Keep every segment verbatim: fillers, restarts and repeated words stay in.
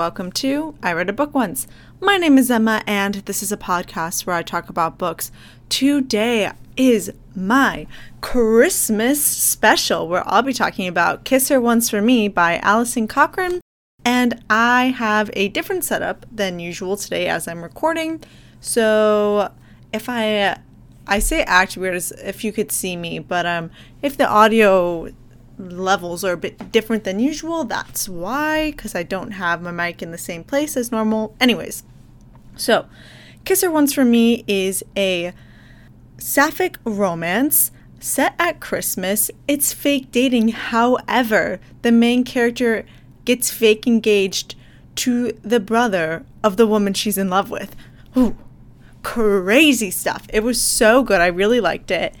welcome to I Read a Book Once. My name is Emma, and this is a podcast where I talk about books. Today is my Christmas special, where I'll be talking about Kiss Her Once For Me by Alison Cochrun, and I have a different setup than usual today as I'm recording. So if I, I say act weird as if you could see me, but um, if the audio levels are a bit different than usual, that's why, because I don't have my mic in the same place as normal. Anyways, so Kiss Her Once For Me is a sapphic romance set at Christmas. It's fake dating. However, the main character gets fake engaged to the brother of the woman she's in love with. Ooh, crazy stuff. It was so good. I really liked it.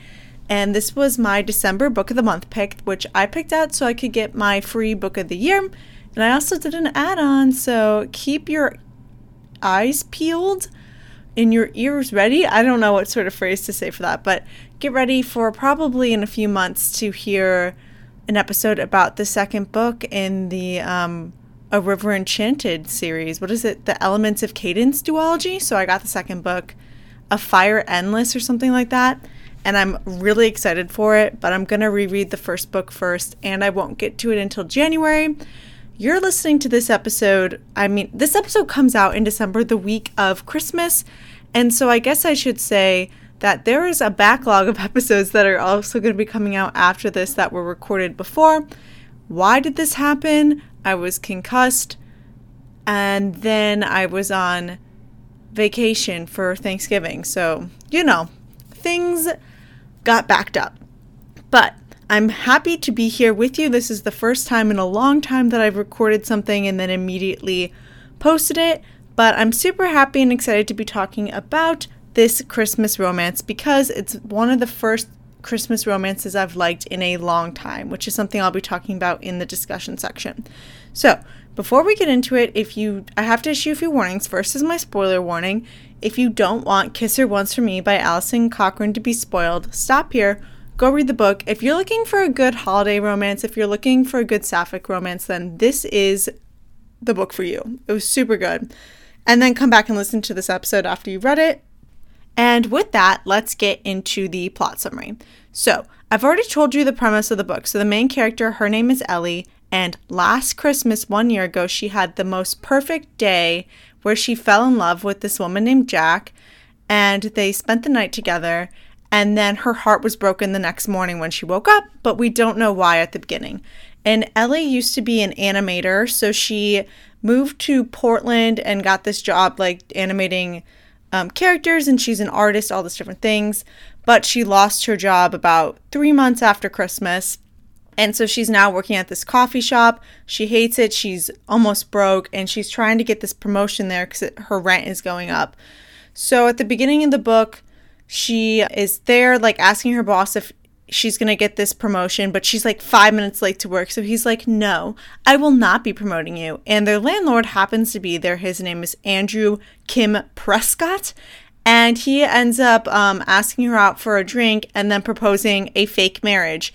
And this was my December Book of the Month pick, which I picked out so I could get my free Book of the Year. And I also did an add-on, so keep your eyes peeled and your ears ready. I don't know what sort of phrase to say for that, but get ready for probably in a few months to hear an episode about the second book in the um, A River Enchanted series. What is it? The Elements of Cadence duology. So I got the second book, A Fire Endless or something like that. And I'm really excited for it, but I'm going to reread the first book first, and I won't get to it until January. You're listening to this episode. I mean, this episode comes out in December, the week of Christmas. And so I guess I should say that there is a backlog of episodes that are also going to be coming out after this that were recorded before. Why did this happen? I was concussed, and then I was on vacation for Thanksgiving. So, you know, things got backed up, but I'm happy to be here with you. This is the first time in a long time that I've recorded something and then immediately posted it, but I'm super happy and excited to be talking about this Christmas romance because it's one of the first Christmas romances I've liked in a long time, which is something I'll be talking about in the discussion section. So before we get into it, if you, I have to issue a few warnings. First is my spoiler warning. If you don't want Kiss Her Once For Me by Alison Cochrun to be spoiled, stop here, go read the book. If you're looking for a good holiday romance, if you're looking for a good sapphic romance, then this is the book for you. It was super good. And then come back and listen to this episode after you've read it. And with that, let's get into the plot summary. So I've already told you the premise of the book. So the main character, her name is Ellie, and last Christmas one year ago, she had the most perfect day where she fell in love with this woman named Jack, and they spent the night together, and then her heart was broken the next morning when she woke up, but we don't know why at the beginning. And Ellie used to be an animator, so she moved to Portland and got this job like animating um, characters, and she's an artist, all these different things, but she lost her job about three months after Christmas. And so she's now working at this coffee shop. She hates it. She's almost broke, and she's trying to get this promotion there because her rent is going up. So at the beginning of the book, she is there like asking her boss if she's going to get this promotion, but she's like five minutes late to work. So he's like, no, I will not be promoting you. And their landlord happens to be there. His name is Andrew Kim Prescott. And he ends up um, asking her out for a drink and then proposing a fake marriage,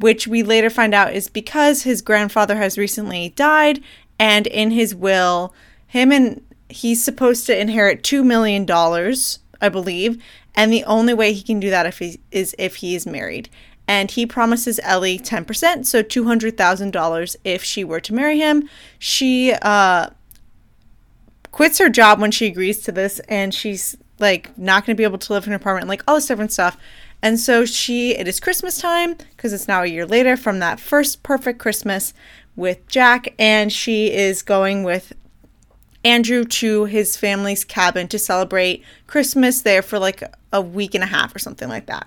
which we later find out is because his grandfather has recently died, and in his will, him and he's supposed to inherit two million dollars, I believe, and the only way he can do that if he, is if he is married. And he promises Ellie ten percent, so two hundred thousand dollars if she were to marry him. She uh, quits her job when she agrees to this, and she's like not going to be able to live in her apartment, like all this different stuff. And so she, it is Christmas time because it's now a year later from that first perfect Christmas with Jack, and she is going with Andrew to his family's cabin to celebrate Christmas there for like a week and a half or something like that.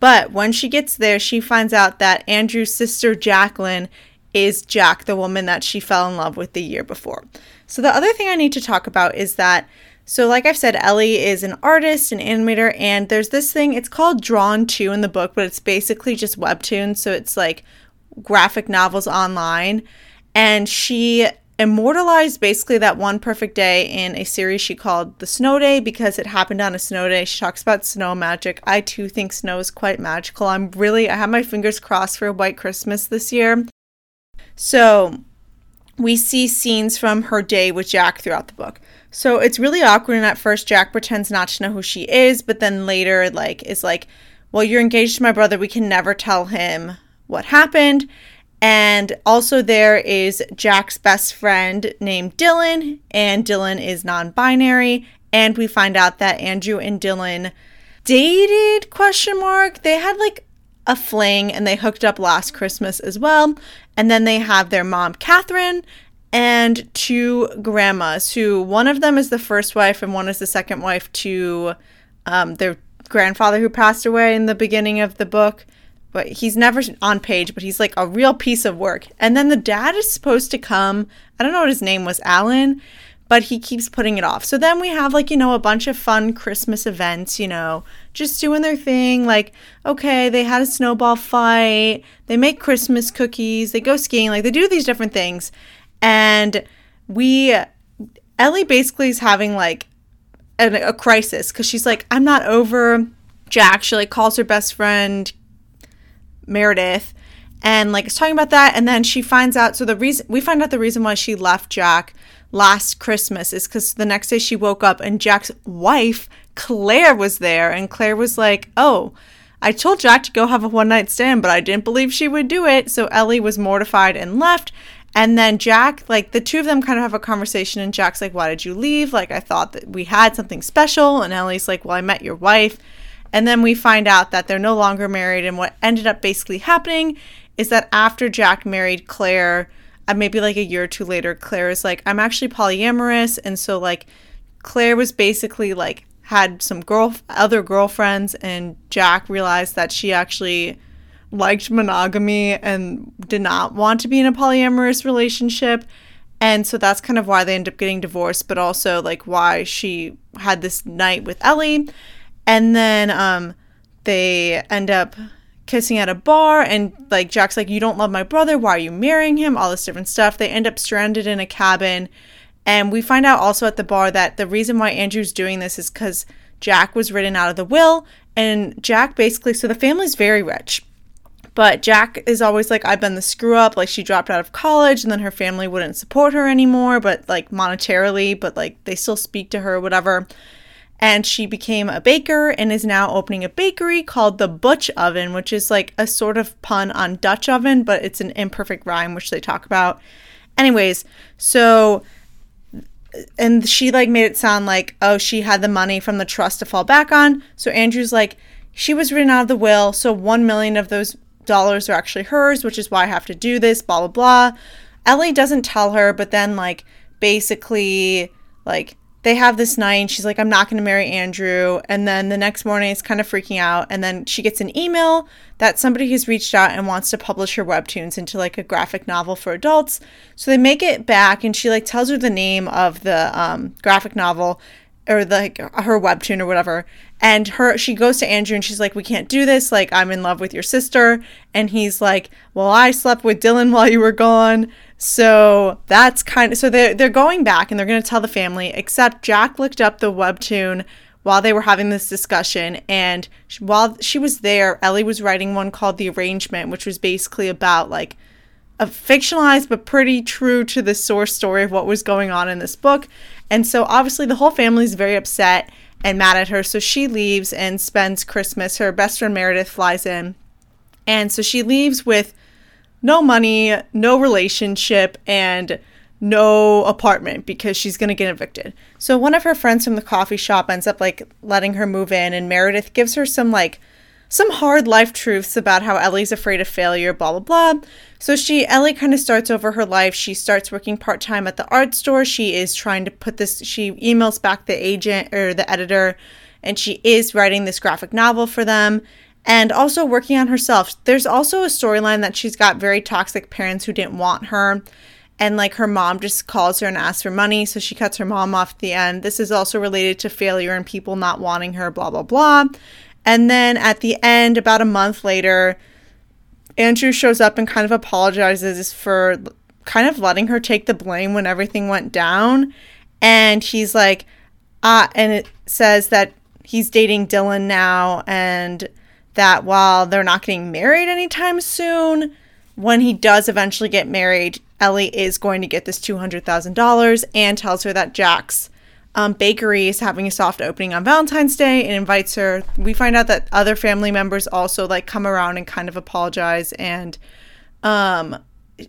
But when she gets there, she finds out that Andrew's sister Jacqueline is Jack, the woman that she fell in love with the year before. So the other thing I need to talk about is that, so like I've said, Ellie is an artist, an animator, and there's this thing, it's called Drawn two in the book, but it's basically just webtoons, so it's like graphic novels online, and she immortalized basically that one perfect day in a series she called The Snow Day because it happened on a snow day. She talks about snow magic. I too think snow is quite magical. I'm really, I have my fingers crossed for White Christmas this year. So we see scenes from her day with Jack throughout the book. So it's really awkward, and at first Jack pretends not to know who she is, but then later like is like, well, you're engaged to my brother. We can never tell him what happened. And also there is Jack's best friend named Dylan, and Dylan is non-binary. And we find out that Andrew and Dylan dated, question mark. They had like a fling, and they hooked up last Christmas as well. And then they have their mom, Catherine, and two grandmas, who one of them is the first wife and one is the second wife to um, their grandfather who passed away in the beginning of the book. But he's never on page, but he's like a real piece of work. And then the dad is supposed to come. I don't know what his name was, Alan, but he keeps putting it off. So then we have like, you know, a bunch of fun Christmas events, you know, just doing their thing. Like, okay, they had a snowball fight. They make Christmas cookies. They go skiing. Like, they do these different things. And we, Ellie basically is having like a, a crisis, because she's like, I'm not over Jack. She like calls her best friend Meredith and like is talking about that. And then she finds out. So the reason we find out the reason why she left Jack last Christmas is because the next day she woke up and Jack's wife, Claire, was there. And Claire was like, oh, I told Jack to go have a one night stand, but I didn't believe she would do it. So Ellie was mortified and left. And then Jack, like, the two of them kind of have a conversation, and Jack's like, why did you leave? Like, I thought that we had something special. And Ellie's like, well, I met your wife. And then we find out that they're no longer married. And what ended up basically happening is that after Jack married Claire, uh, maybe like a year or two later, Claire is like, I'm actually polyamorous. And so, like, Claire was basically like had some girl other girlfriends, and Jack realized that she actually liked monogamy and did not want to be in a polyamorous relationship. And so that's kind of why they end up getting divorced, but also like why she had this night with Ellie. And then um they end up kissing at a bar, and like Jack's like, you don't love my brother, why are you marrying him, all this different stuff. They end up stranded in a cabin, and we find out also at the bar that the reason why Andrew's doing this is because Jack was written out of the will. And Jack basically, so the family's very rich, but Jack is always like, I've been the screw up. Like, she dropped out of college, and then her family wouldn't support her anymore, but like monetarily, but like they still speak to her, whatever. And she became a baker and is now opening a bakery called The Butch Oven, which is like a sort of pun on Dutch oven, but it's an imperfect rhyme, which they talk about. Anyways, so, and she like made it sound like, oh, she had the money from the trust to fall back on. So Andrew's like, she was written out of the will, so one million of those dollars are actually hers, which is why I have to do this, blah, blah, blah. Ellie doesn't tell her, but then like basically like they have this night, and she's like, I'm not going to marry Andrew. And then the next morning it's kind of freaking out. And then she gets an email that somebody has reached out and wants to publish her webtoons into like a graphic novel for adults. So they make it back, and she like tells her the name of the um, graphic novel, or like her webtoon or whatever. And her, she goes to Andrew and she's like, we can't do this. Like, I'm in love with your sister. And he's like, well, I slept with Dylan while you were gone. So that's kind of, so they're, they're going back and they're going to tell the family, except Jack looked up the webtoon while they were having this discussion. And she, while she was there, Ellie was writing one called The Arrangement, which was basically about like a fictionalized, but pretty true to the source story of what was going on in this book. And so obviously the whole family is very upset and mad at her. So she leaves and spends Christmas. Her best friend Meredith flies in. And so she leaves with no money, no relationship, and no apartment, because she's going to get evicted. So one of her friends from the coffee shop ends up like letting her move in. And Meredith gives her some like some hard life truths about how Ellie's afraid of failure, blah, blah, blah. So she, Ellie kind of starts over her life. She starts working part-time at the art store. She is trying to put this, she emails back the agent or the editor, and she is writing this graphic novel for them and also working on herself. There's also a storyline that she's got very toxic parents who didn't want her, and like her mom just calls her and asks for money, so she cuts her mom off at the end. This is also related to failure and people not wanting her, blah, blah, blah. And then at the end, about a month later, Andrew shows up and kind of apologizes for kind of letting her take the blame when everything went down. And he's like, ah, and it says that he's dating Dylan now, and that while they're not getting married anytime soon, when he does eventually get married, Ellie is going to get this two hundred thousand dollars and tells her that Jack's um, bakery is having a soft opening on Valentine's Day and invites her. We find out that other family members also like come around and kind of apologize and um,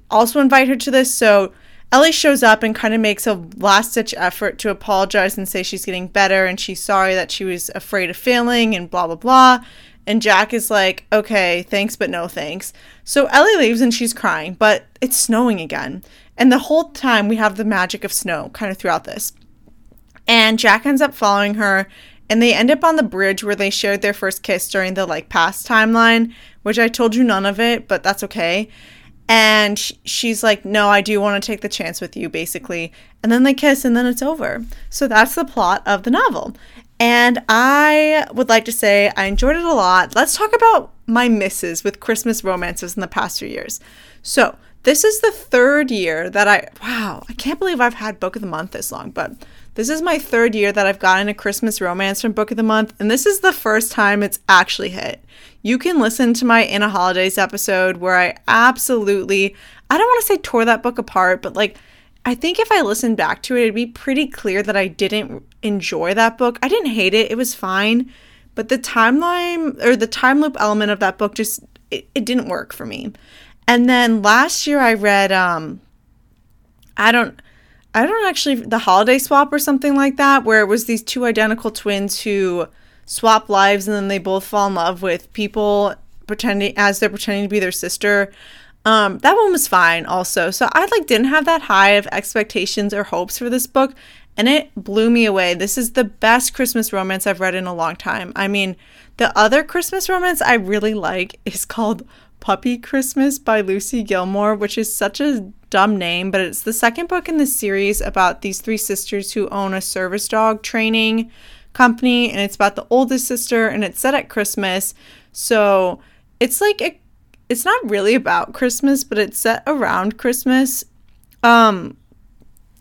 also invite her to this. So Ellie shows up and kind of makes a last-ditch effort to apologize and say she's getting better and she's sorry that she was afraid of failing and blah, blah, blah. And Jack is like, okay, thanks, but no thanks. So Ellie leaves and she's crying, but it's snowing again. And the whole time we have the magic of snow kind of throughout this. And Jack ends up following her and they end up on the bridge where they shared their first kiss during the like past timeline, which I told you none of it, but that's okay. And she's like, no, I do want to take the chance with you, basically. And then they kiss and then it's over. So that's the plot of the novel. And I would like to say I enjoyed it a lot. Let's talk about my misses with Christmas romances in the past few years. So this is the third year that I, wow, I can't believe I've had Book of the Month this long, but this is my third year that I've gotten a Christmas romance from Book of the Month. And this is the first time it's actually hit. You can listen to my In a Holidays episode where I absolutely, I don't want to say tore that book apart, but like, I think if I listened back to it, it'd be pretty clear that I didn't enjoy that book. I didn't hate it. It was fine. But the timeline or the time loop element of that book just, it, it didn't work for me. And then last year I read, um, I don't, I don't actually, The Holiday Swap or something like that, where it was these two identical twins who swap lives and then they both fall in love with people pretending, as they're pretending to be their sister. Um, that one was fine also. So I like didn't have that high of expectations or hopes for this book and it blew me away. This is the best Christmas romance I've read in a long time. I mean, the other Christmas romance I really like is called Puppy Christmas by Lucy Gilmore, which is such a dumb name, but it's the second book in the series about these three sisters who own a service dog training company and it's about the oldest sister and it's set at Christmas. So it's like a It's not really about Christmas, but it's set around Christmas. Um,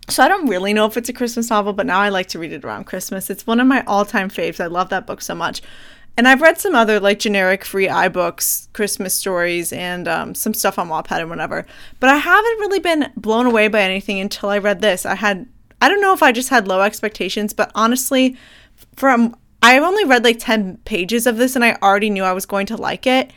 so I don't really know if it's a Christmas novel, but now I like to read it around Christmas. It's one of my all-time faves. I love that book so much. And I've read some other like generic free iBooks, Christmas stories, and um, some stuff on Wattpad and whatever. But I haven't really been blown away by anything until I read this. I had, I don't know if I just had low expectations, but honestly, from I've only read like ten pages of this and I already knew I was going to like it.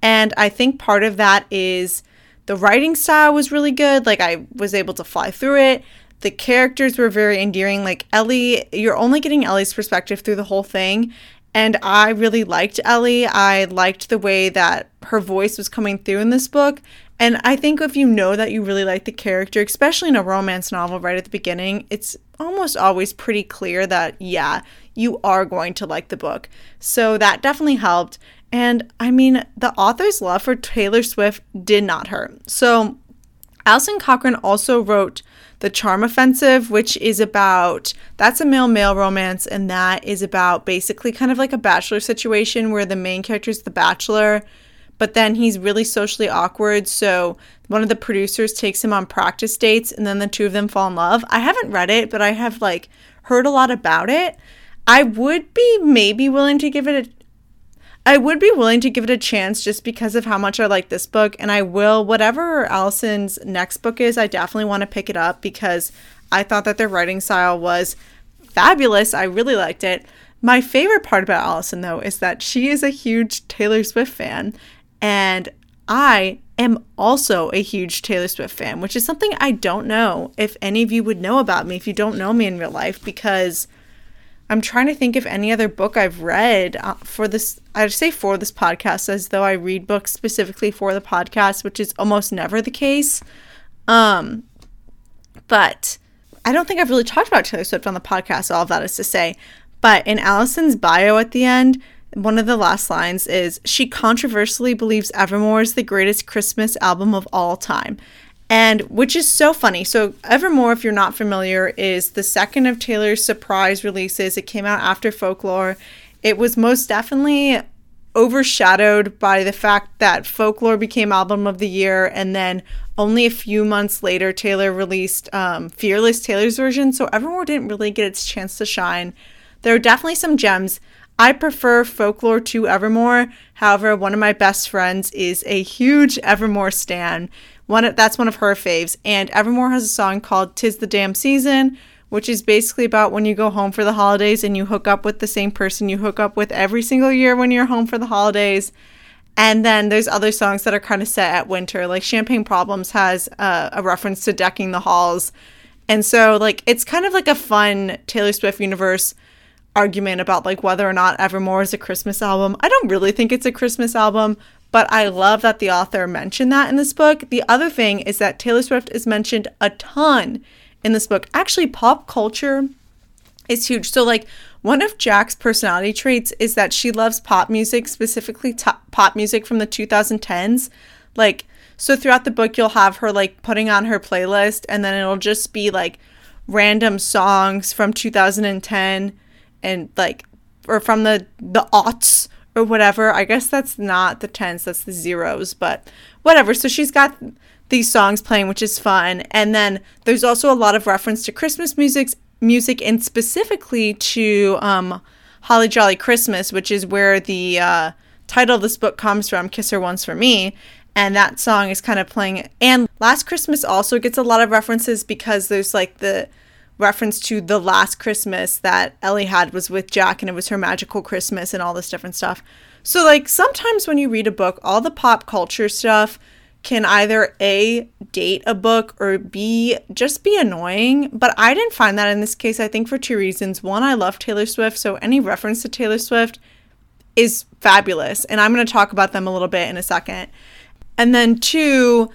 And I think part of that is the writing style was really good. Like, I was able to fly through it. The characters were very endearing. Like, Ellie, you're only getting Ellie's perspective through the whole thing. And I really liked Ellie. I liked the way that her voice was coming through in this book. And I think if you know that you really like the character, especially in a romance novel right at the beginning, it's almost always pretty clear that, yeah, you are going to like the book. So that definitely helped. And I mean, the author's love for Taylor Swift did not hurt. So Alison Cochrun also wrote The Charm Offensive, which is about, that's a male-male romance. And that is about basically kind of like a bachelor situation where the main character is the bachelor, but then he's really socially awkward. So one of the producers takes him on practice dates and then the two of them fall in love. I haven't read it, but I have like heard a lot about it. I would be maybe willing to give it a I would be willing to give it a chance just because of how much I like this book, and I will, whatever Alison's next book is, I definitely want to pick it up because I thought that their writing style was fabulous. I really liked it. My favorite part about Alison, though, is that she is a huge Taylor Swift fan, and I am also a huge Taylor Swift fan, which is something I don't know if any of you would know about me if you don't know me in real life, because I'm trying to think if any other book I've read for this, I'd say for this podcast, as though I read books specifically for the podcast, which is almost never the case. Um, but I don't think I've really talked about Taylor Swift on the podcast, all of that is to say. But in Alison's bio at the end, one of the last lines is, she controversially believes Evermore is the greatest Christmas album of all time. And which is so funny. So Evermore, if you're not familiar, is the second of Taylor's surprise releases. It came out after Folklore. It was most definitely overshadowed by the fact that Folklore became Album of the Year. And then only a few months later, Taylor released um, Fearless Taylor's Version. So Evermore didn't really get its chance to shine. There are definitely some gems. I prefer Folklore to Evermore. However, one of my best friends is a huge Evermore stan, One, that's one of her faves. And Evermore has a song called Tis the Damn Season, which is basically about when you go home for the holidays and you hook up with the same person you hook up with every single year when you're home for the holidays. And then there's other songs that are kind of set at winter, like Champagne Problems has uh, a reference to decking the halls. And so, like, it's kind of like a fun Taylor Swift universe argument about, like, whether or not Evermore is a Christmas album. I don't really think it's a Christmas album, but I love that the author mentioned that in this book. The other thing is that Taylor Swift is mentioned a ton in this book. Actually, pop culture is huge. So, like, one of Jack's personality traits is that she loves pop music, specifically t- pop music from the twenty tens. Like, so throughout the book, you'll have her, like, putting on her playlist, and then it'll just be, like, random songs from two thousand ten and, like, or from the, the aughts or whatever. I guess that's not the tens, that's the zeros, but whatever. So she's got these songs playing, which is fun. And then there's also a lot of reference to Christmas music, music and specifically to um, Holly Jolly Christmas, which is where the uh, title of this book comes from, Kiss Her Once For Me. And that song is kind of playing. And Last Christmas also gets a lot of references because there's, like, the reference to the last Christmas that Ellie had was with Jack, and it was her magical Christmas and all this different stuff. So, like, sometimes when you read a book, all the pop culture stuff can either A, date a book, or B, just be annoying. But I didn't find that in this case, I think, for two reasons. One, I love Taylor Swift, so any reference to Taylor Swift is fabulous, and I'm going to talk about them a little bit in a second. And then two,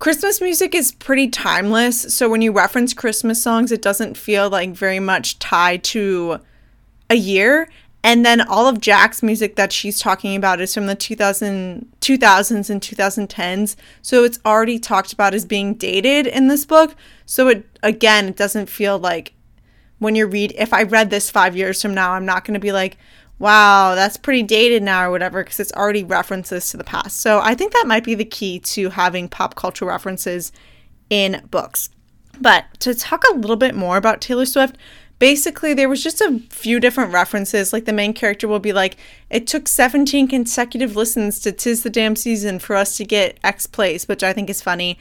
Christmas music is pretty timeless, so when you reference Christmas songs, it doesn't feel, like, very much tied to a year. And then all of Jack's music that she's talking about is from the two thousands and twenty tens. So it's already talked about as being dated in this book. So it, again, it doesn't feel like when you read, if I read this five years from now, I'm not going to be like, wow, that's pretty dated now or whatever, because it's already references to the past. So I think that might be the key to having pop culture references in books. But to talk a little bit more about Taylor Swift, basically, there was just a few different references. Like, the main character will be like, it took seventeen consecutive listens to Tis the Damn Season for us to get X plays, which I think is funny.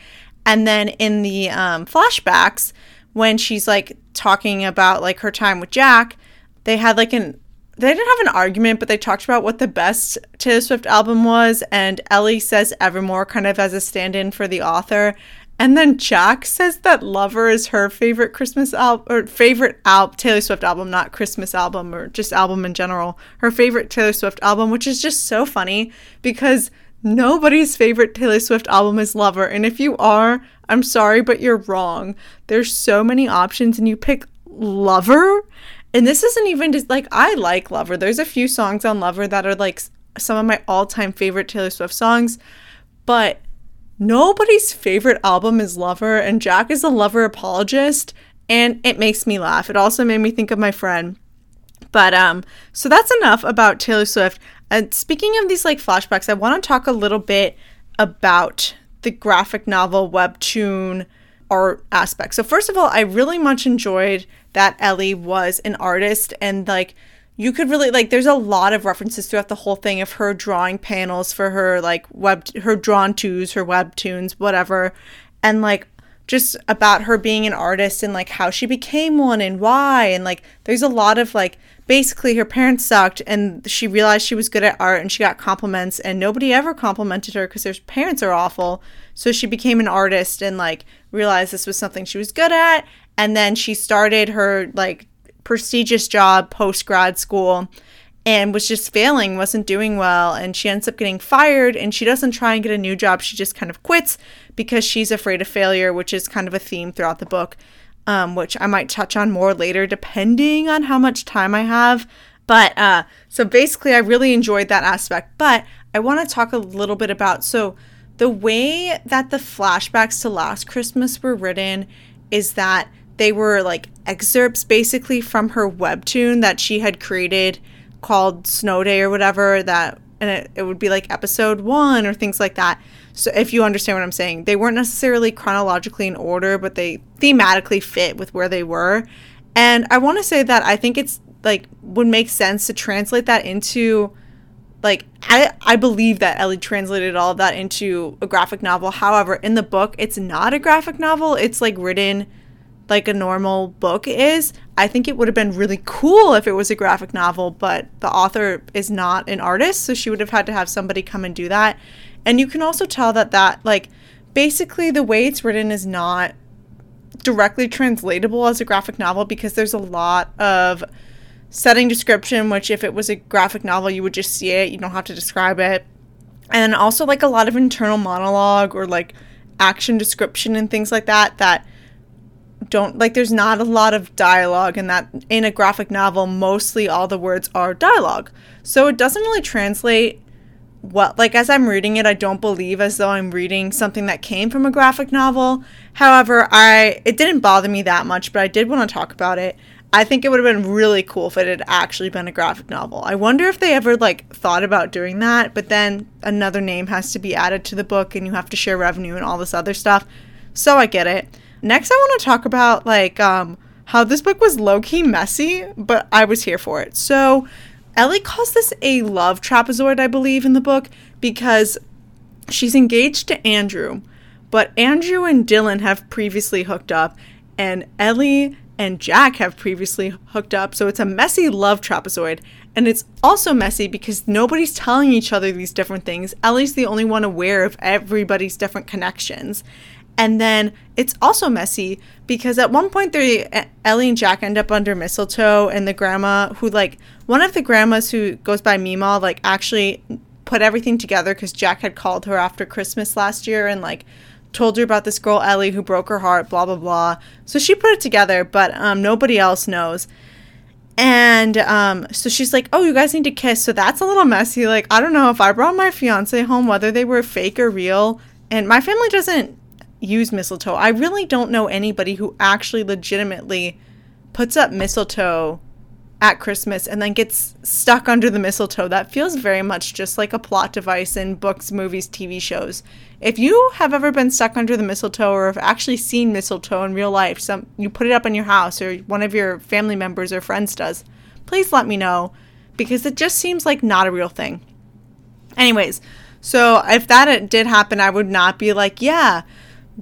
And then in the um, flashbacks, when she's, like, talking about, like, her time with Jack, they had, like, an... They didn't have an argument, but they talked about what the best Taylor Swift album was, and Ellie says Evermore kind of as a stand-in for the author. And then Jack says that Lover is her favorite Christmas album, or favorite al- Taylor Swift album, not Christmas album, or just album in general, her favorite Taylor Swift album, which is just so funny because nobody's favorite Taylor Swift album is Lover. And if you are, I'm sorry, but you're wrong. There's so many options and you pick Lover. And this isn't even just, like, I like Lover. There's a few songs on Lover that are, like, some of my all-time favorite Taylor Swift songs, but nobody's favorite album is Lover, and Jack is a Lover apologist, and it makes me laugh. It also made me think of my friend. But, um, so that's enough about Taylor Swift. And speaking of these, like, flashbacks, I want to talk a little bit about the graphic novel webtoon art aspect. So first of all, I really much enjoyed that Ellie was an artist, and, like, you could really, like, there's a lot of references throughout the whole thing of her drawing panels for her, like, web, her Drawn twos, her webtoons, whatever. And, like, just about her being an artist and, like, how she became one and why. And, like, there's a lot of, like, basically her parents sucked and she realized she was good at art and she got compliments and nobody ever complimented her because her parents are awful. So she became an artist and, like, realized this was something she was good at. And then she started her, like, prestigious job post grad school and was just failing, wasn't doing well, and she ends up getting fired, and she doesn't try and get a new job, she just kind of quits because she's afraid of failure, which is kind of a theme throughout the book, um, which I might touch on more later depending on how much time I have. But uh, so basically I really enjoyed that aspect, but I want to talk a little bit about, so the way that the flashbacks to Last Christmas were written is that they were, like, excerpts basically from her webtoon that she had created called Snow Day or whatever, that, and it, it would be like episode one or things like that. So if you understand what I'm saying, they weren't necessarily chronologically in order, but they thematically fit with where they were. And I want to say that I think it's, like, would make sense to translate that into Like, I, I believe that Ellie translated all of that into a graphic novel. However, in the book, it's not a graphic novel. It's, like, written like a normal book is. I think it would have been really cool if it was a graphic novel, but the author is not an artist, so she would have had to have somebody come and do that. And you can also tell that that, like, basically the way it's written is not directly translatable as a graphic novel because there's a lot of setting description, which if it was a graphic novel, you would just see it. You don't have to describe it. And also, like, a lot of internal monologue or, like, action description and things like that that don't, like, there's not a lot of dialogue, and that in a graphic novel, mostly all the words are dialogue. So it doesn't really translate well. Like, as I'm reading it, I don't believe as though I'm reading something that came from a graphic novel. However, I it didn't bother me that much, but I did want to talk about it. I think it would have been really cool if it had actually been a graphic novel. I wonder if they ever, like, thought about doing that, but then another name has to be added to the book and you have to share revenue and all this other stuff. So I get it. Next, I want to talk about, like, um, how this book was low-key messy, but I was here for it. So Ellie calls this a love trapezoid, I believe, in the book, because she's engaged to Andrew, but Andrew and Dylan have previously hooked up, and Ellie and Jack have previously hooked up, so it's a messy love trapezoid. And it's also messy because nobody's telling each other these different things. Ellie's the only one aware of everybody's different connections. And then it's also messy because at one point they, Ellie and Jack end up under mistletoe, and the grandma who, like, one of the grandmas who goes by Meemaw, like, actually put everything together because Jack had called her after Christmas last year and, like, told her about this girl, Ellie, who broke her heart, blah, blah, blah. So she put it together, but um, nobody else knows. And um, so she's like, oh, you guys need to kiss. So that's a little messy. Like, I don't know if I brought my fiancé home, whether they were fake or real. And my family doesn't use mistletoe. I really don't know anybody who actually legitimately puts up mistletoe at Christmas and then gets stuck under the mistletoe. That feels very much just like a plot device in books, movies, T V shows. If you have ever been stuck under the mistletoe or have actually seen mistletoe in real life, some you put it up in your house or one of your family members or friends does, please let me know, because it just seems like not a real thing. Anyways, so if that did happen, I would not be like, yeah,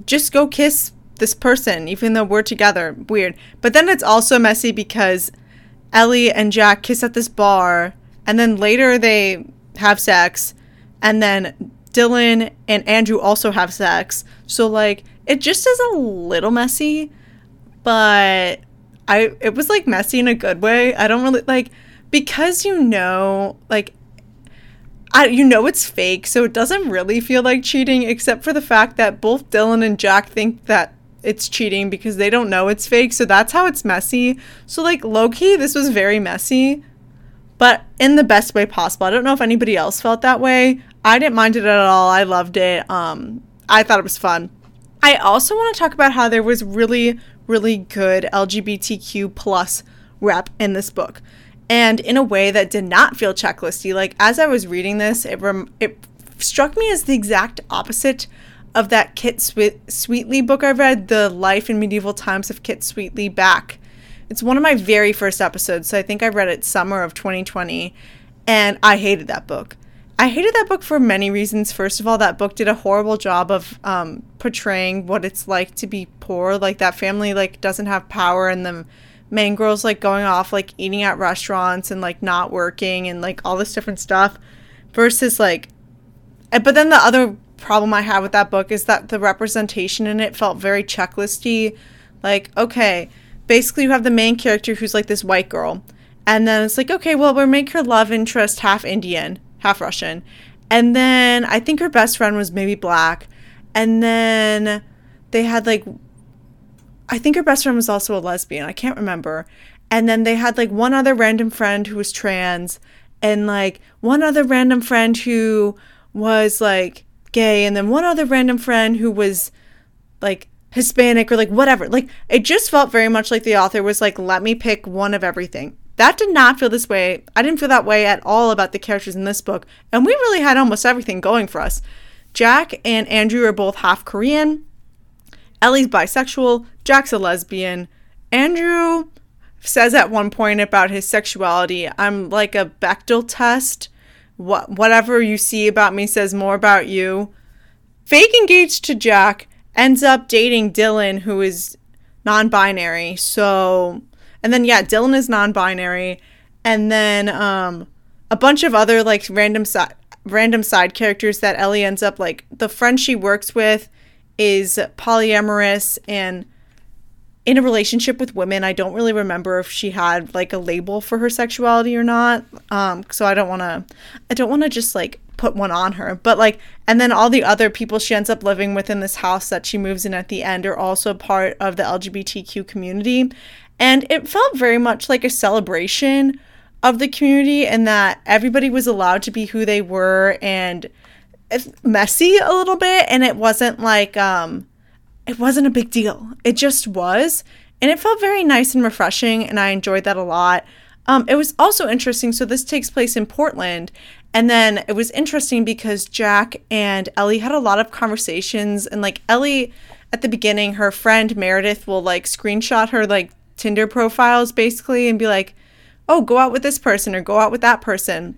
just go kiss this person, even though we're together. Weird. But then it's also messy because Ellie and Jack kiss at this bar, and then later they have sex, and then Dylan and Andrew also have sex. So, like, it just is a little messy, but I it was, like, messy in a good way. I don't really, like, because you know, like, I, you know it's fake, so it doesn't really feel like cheating, except for the fact that both Dylan and Jack think that it's cheating because they don't know it's fake, so that's how it's messy. So, like, low-key, this was very messy, but in the best way possible. I don't know if anybody else felt that way. I didn't mind it at all. I loved it. Um, I thought it was fun. I also want to talk about how there was really, really good L G B T Q plus rep in this book, and in a way that did not feel checklisty. Like, as I was reading this, it rem- it struck me as the exact opposite of that Kit Sweetly book I read, The Life in Medieval Times of Kit Sweetly, back. It's one of my very first episodes, so I think I read it summer of twenty twenty, and I hated that book. I hated that book for many reasons. First of all, that book did a horrible job of um, portraying what it's like to be poor. Like, that family, like, doesn't have power, and the main girl's, like, going off, like, eating at restaurants and, like, not working and, like, all this different stuff versus, like, but then the other problem I had with that book is that the representation in it felt very checklisty. Like, okay, basically you have the main character who's like this white girl, and then it's like, okay, well, we'll make her love interest half Indian, half Russian, and then I think her best friend was maybe black, and then they had, like, I think her best friend was also a lesbian, I can't remember, and then they had, like, one other random friend who was trans, and, like, one other random friend who was, like, gay, and then one other random friend who was, like, Hispanic or, like, whatever. Like, it just felt very much like the author was like, let me pick one of everything. That did not feel this way. I didn't feel that way at all about the characters in this book, and we really had almost everything going for us. Jack and Andrew are both half Korean. Ellie's bisexual. Jack's a lesbian. Andrew says at one point about his sexuality, I'm like a Bechdel test, Wh- whatever you see about me says more about you. Fake engaged to Jack, ends up dating Dylan, who is non-binary. So, and then, yeah, Dylan is non-binary. And then um, a bunch of other, like, random side random side characters that Ellie ends up, like, the friend she works with is polyamorous and in a relationship with women. I don't really remember if she had, like, a label for her sexuality or not. Um, so I don't want to, I don't want to just, like, put one on her. But, like, and then all the other people she ends up living with in this house that she moves in at the end are also part of the L G B T Q community. And it felt very much like a celebration of the community in that everybody was allowed to be who they were, and it's messy a little bit. And it wasn't like, um, it wasn't a big deal. It just was. And it felt very nice and refreshing. And I enjoyed that a lot. Um, it was also interesting. So this takes place in Portland. And then it was interesting because Jack and Ellie had a lot of conversations. And, like, Ellie, at the beginning, her friend Meredith will, like, screenshot her, like, Tinder profiles basically and be like, oh, go out with this person or go out with that person.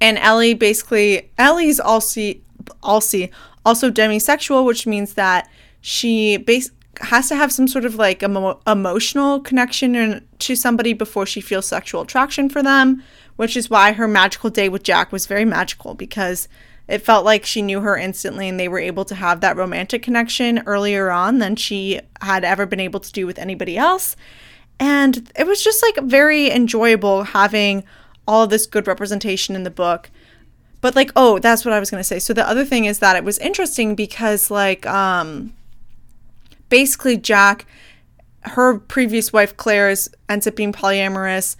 And Ellie basically, Ellie's also, also, also demisexual, which means that she bas- has to have some sort of, like, emo- emotional connection in- to somebody before she feels sexual attraction for them, which is why her magical day with Jack was very magical, because it felt like she knew her instantly and they were able to have that romantic connection earlier on than she had ever been able to do with anybody else. And it was just, like, very enjoyable having all of this good representation in the book. But, like, oh, that's what I was going to say. So the other thing is that it was interesting because, like, um, basically Jack, her previous wife, Claire's, ends up being polyamorous.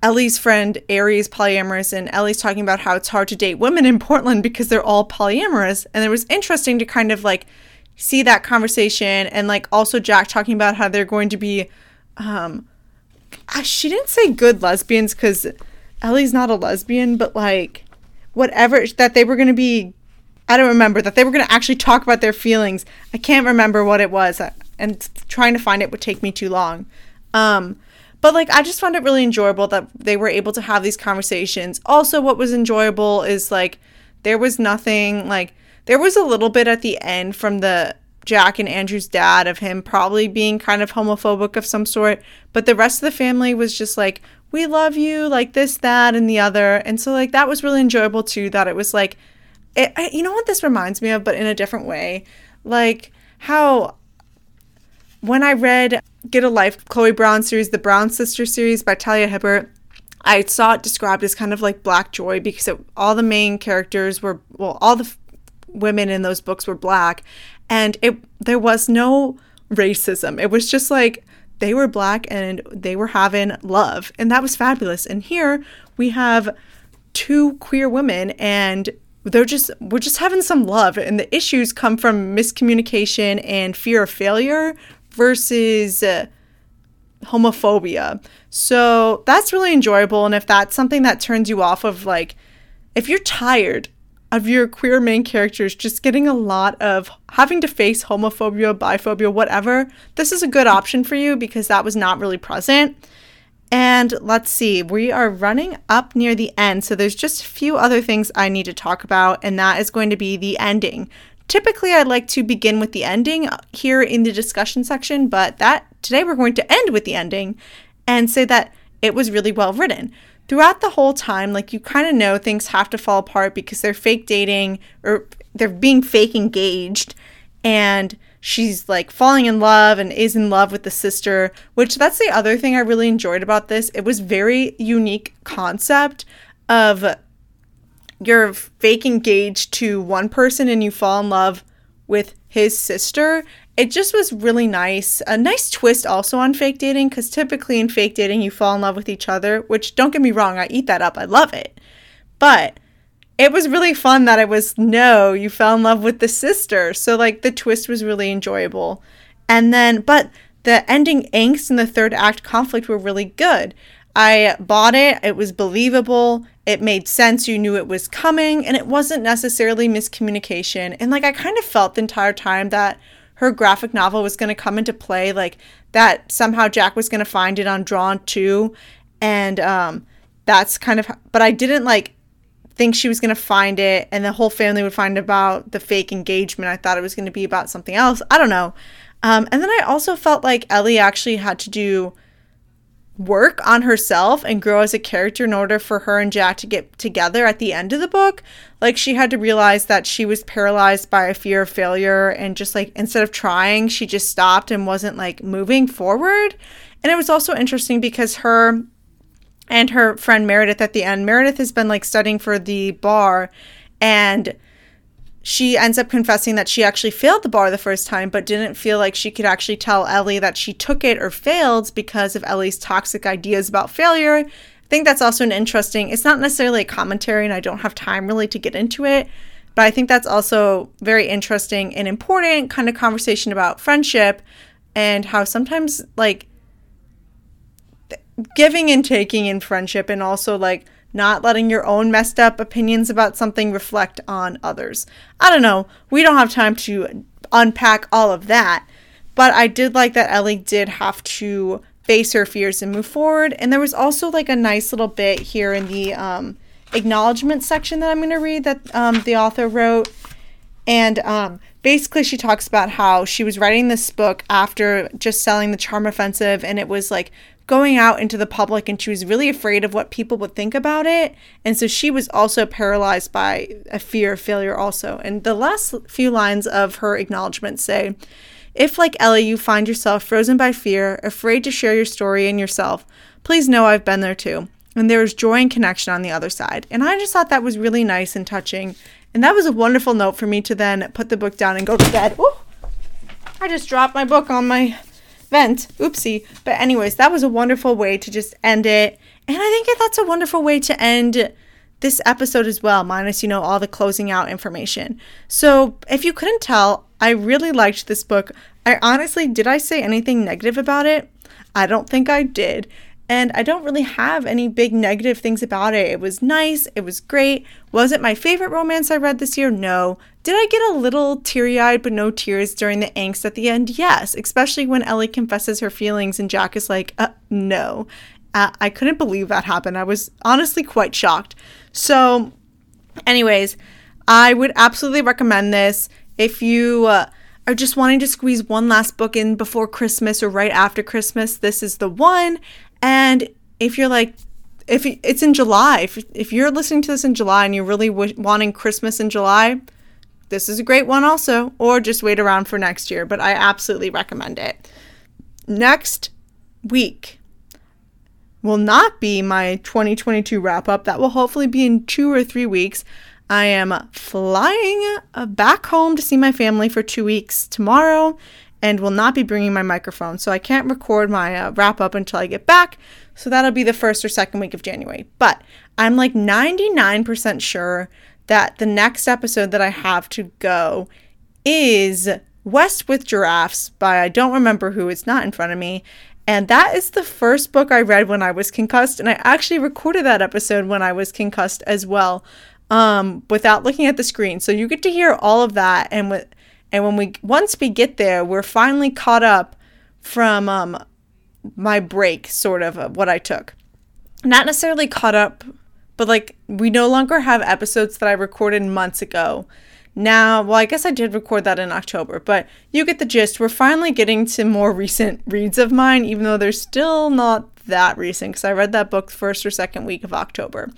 Ellie's friend Aries polyamorous, and Ellie's talking about how it's hard to date women in Portland because they're all polyamorous. And it was interesting to kind of, like, see that conversation, and, like, also Jack talking about how they're going to be, um, she didn't say good lesbians because Ellie's not a lesbian, but, like, whatever, that they were going to be, I don't remember, that they were going to actually talk about their feelings. I can't remember what it was, and trying to find it would take me too long. Um, But, like, I just found it really enjoyable that they were able to have these conversations. Also, what was enjoyable is, like, there was nothing, like, there was a little bit at the end from the Jack and Andrew's dad of him probably being kind of homophobic of some sort. But the rest of the family was just like, we love you, like, this, that, and the other. And so, like, that was really enjoyable, too, that it was, like, it, I, you know what this reminds me of, but in a different way? Like, how when I read Get a Life, Chloe Brown series, the Brown Sister series by Talia Hibbert, I saw it described as kind of like Black Joy, because it, all the main characters were, well, all the f- women in those books were Black, and it there was no racism. It was just like they were Black and they were having love, and that was fabulous. And here we have two queer women, and they're just we're just having some love, and the issues come from miscommunication and fear of failure versus uh, homophobia. So that's really enjoyable. And if that's something that turns you off of, like, if you're tired of your queer main characters just getting a lot of having to face homophobia, biphobia, whatever, this is a good option for you, because that was not really present. And let's see, we are running up near the end. So there's just a few other things I need to talk about, and that is going to be the ending. Typically, I like to begin with the ending here in the discussion section, but that today we're going to end with the ending and say that it was really well written. Throughout the whole time, like, you kind of know things have to fall apart because they're fake dating, or they're being fake engaged, and she's, like, falling in love and is in love with the sister, which that's the other thing I really enjoyed about this. It was very unique concept of you're fake engaged to one person and you fall in love with his sister. It just was really nice. A nice twist also on fake dating, because typically in fake dating you fall in love with each other, which, don't get me wrong, I eat that up. I love it. But it was really fun that it was, no, you fell in love with the sister. So, like, the twist was really enjoyable. And then, but the ending angst and the third act conflict were really good. I bought it. It was believable. It made sense. You knew it was coming, and it wasn't necessarily miscommunication. And, like, I kind of felt the entire time that her graphic novel was going to come into play, like, that somehow Jack was going to find it on Drawn two. And um, that's kind of, but I didn't, like, think she was going to find it, and the whole family would find about the fake engagement. I thought it was going to be about something else. I don't know. Um, and then I also felt like Ellie actually had to do work on herself and grow as a character in order for her and Jack to get together at the end of the book. Like, she had to realize that she was paralyzed by a fear of failure, and just like, instead of trying, she just stopped and wasn't like moving forward. And it was also interesting because her and her friend Meredith at the end, Meredith has been like studying for the bar, and she ends up confessing that she actually failed the bar the first time, but didn't feel like she could actually tell Ellie that she took it or failed because of Ellie's toxic ideas about failure. I think that's also an interesting, it's not necessarily a commentary, and I don't have time really to get into it, but I think that's also very interesting and important kind of conversation about friendship, and how sometimes like giving and taking in friendship, and also like not letting your own messed up opinions about something reflect on others. I don't know. We don't have time to unpack all of that. But I did like that Ellie did have to face her fears and move forward. And there was also like a nice little bit here in the um, acknowledgement section that I'm going to read that um, the author wrote. And um, basically she talks about how she was writing this book after just selling The Charm Offensive. And it was like going out into the public, and she was really afraid of what people would think about it. And so she was also paralyzed by a fear of failure also. And the last few lines of her acknowledgement say, "If, like Ellie, you find yourself frozen by fear, afraid to share your story and yourself, please know I've been there too. And there is joy and connection on the other side." And I just thought that was really nice and touching. And that was a wonderful note for me to then put the book down and go to bed. Ooh, I just dropped my book on my vent. Oopsie. But anyways, that was a wonderful way to just end it. And I think that's a wonderful way to end this episode as well, minus, you know, all the closing out information. So if you couldn't tell, I really liked this book. I honestly, did I say anything negative about it? I don't think I did. And I don't really have any big negative things about it. It was nice. It was great. Was it my favorite romance I read this year? No. Did I get a little teary-eyed but no tears during the angst at the end? Yes, especially when Ellie confesses her feelings and Jack is like, uh, no. Uh, I couldn't believe that happened. I was honestly quite shocked. So anyways, I would absolutely recommend this if you... Uh, are just wanting to squeeze one last book in before Christmas or right after Christmas, this is the one. And if you're like, if it's in July, if, if you're listening to this in July and you're really w- wanting Christmas in July, this is a great one also, or just wait around for next year, but I absolutely recommend it. Next week will not be my twenty twenty-two wrap up. That will hopefully be in two or three weeks. I am flying back home to see my family for two weeks tomorrow and will not be bringing my microphone. So I can't record my uh, wrap up until I get back. So that'll be the first or second week of January. But I'm like ninety-nine percent sure that the next episode that I have to go is West with Giraffes by I don't remember who. It's not in front of me. And that is the first book I read when I was concussed. And I actually recorded that episode when I was concussed as well. Um, without looking at the screen. So you get to hear all of that. And with, and when we, once we get there, we're finally caught up from, um, my break, sort of, of what I took. Not necessarily caught up, but like we no longer have episodes that I recorded months ago. Now, well, I guess I did record that in October, but you get the gist. We're finally getting to more recent reads of mine, even though they're still not that recent because I read that book first or second week of October.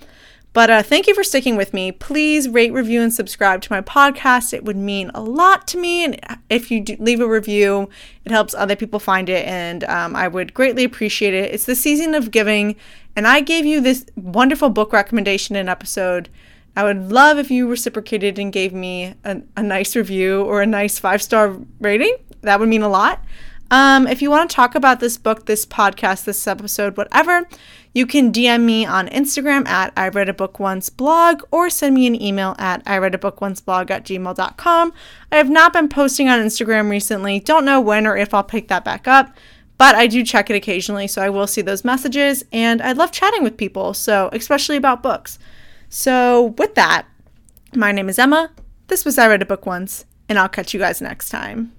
But uh, thank you for sticking with me. Please rate, review, and subscribe to my podcast. It would mean a lot to me. And if you do leave a review, it helps other people find it. And um, I would greatly appreciate it. It's the season of giving. And I gave you this wonderful book recommendation and episode. I would love if you reciprocated and gave me a, a nice review or a nice five-star rating. That would mean a lot. Um, if you want to talk about this book, this podcast, this episode, whatever, you can D M me on Instagram at I Read a Book Once blog, or send me an email at I Read a Book Once blog at gmail dot com. I have not been posting on Instagram recently. Don't know when or if I'll pick that back up, but I do check it occasionally, so I will see those messages, and I love chatting with people, so especially about books. So with that, my name is Emma. This was I Read a Book Once, and I'll catch you guys next time.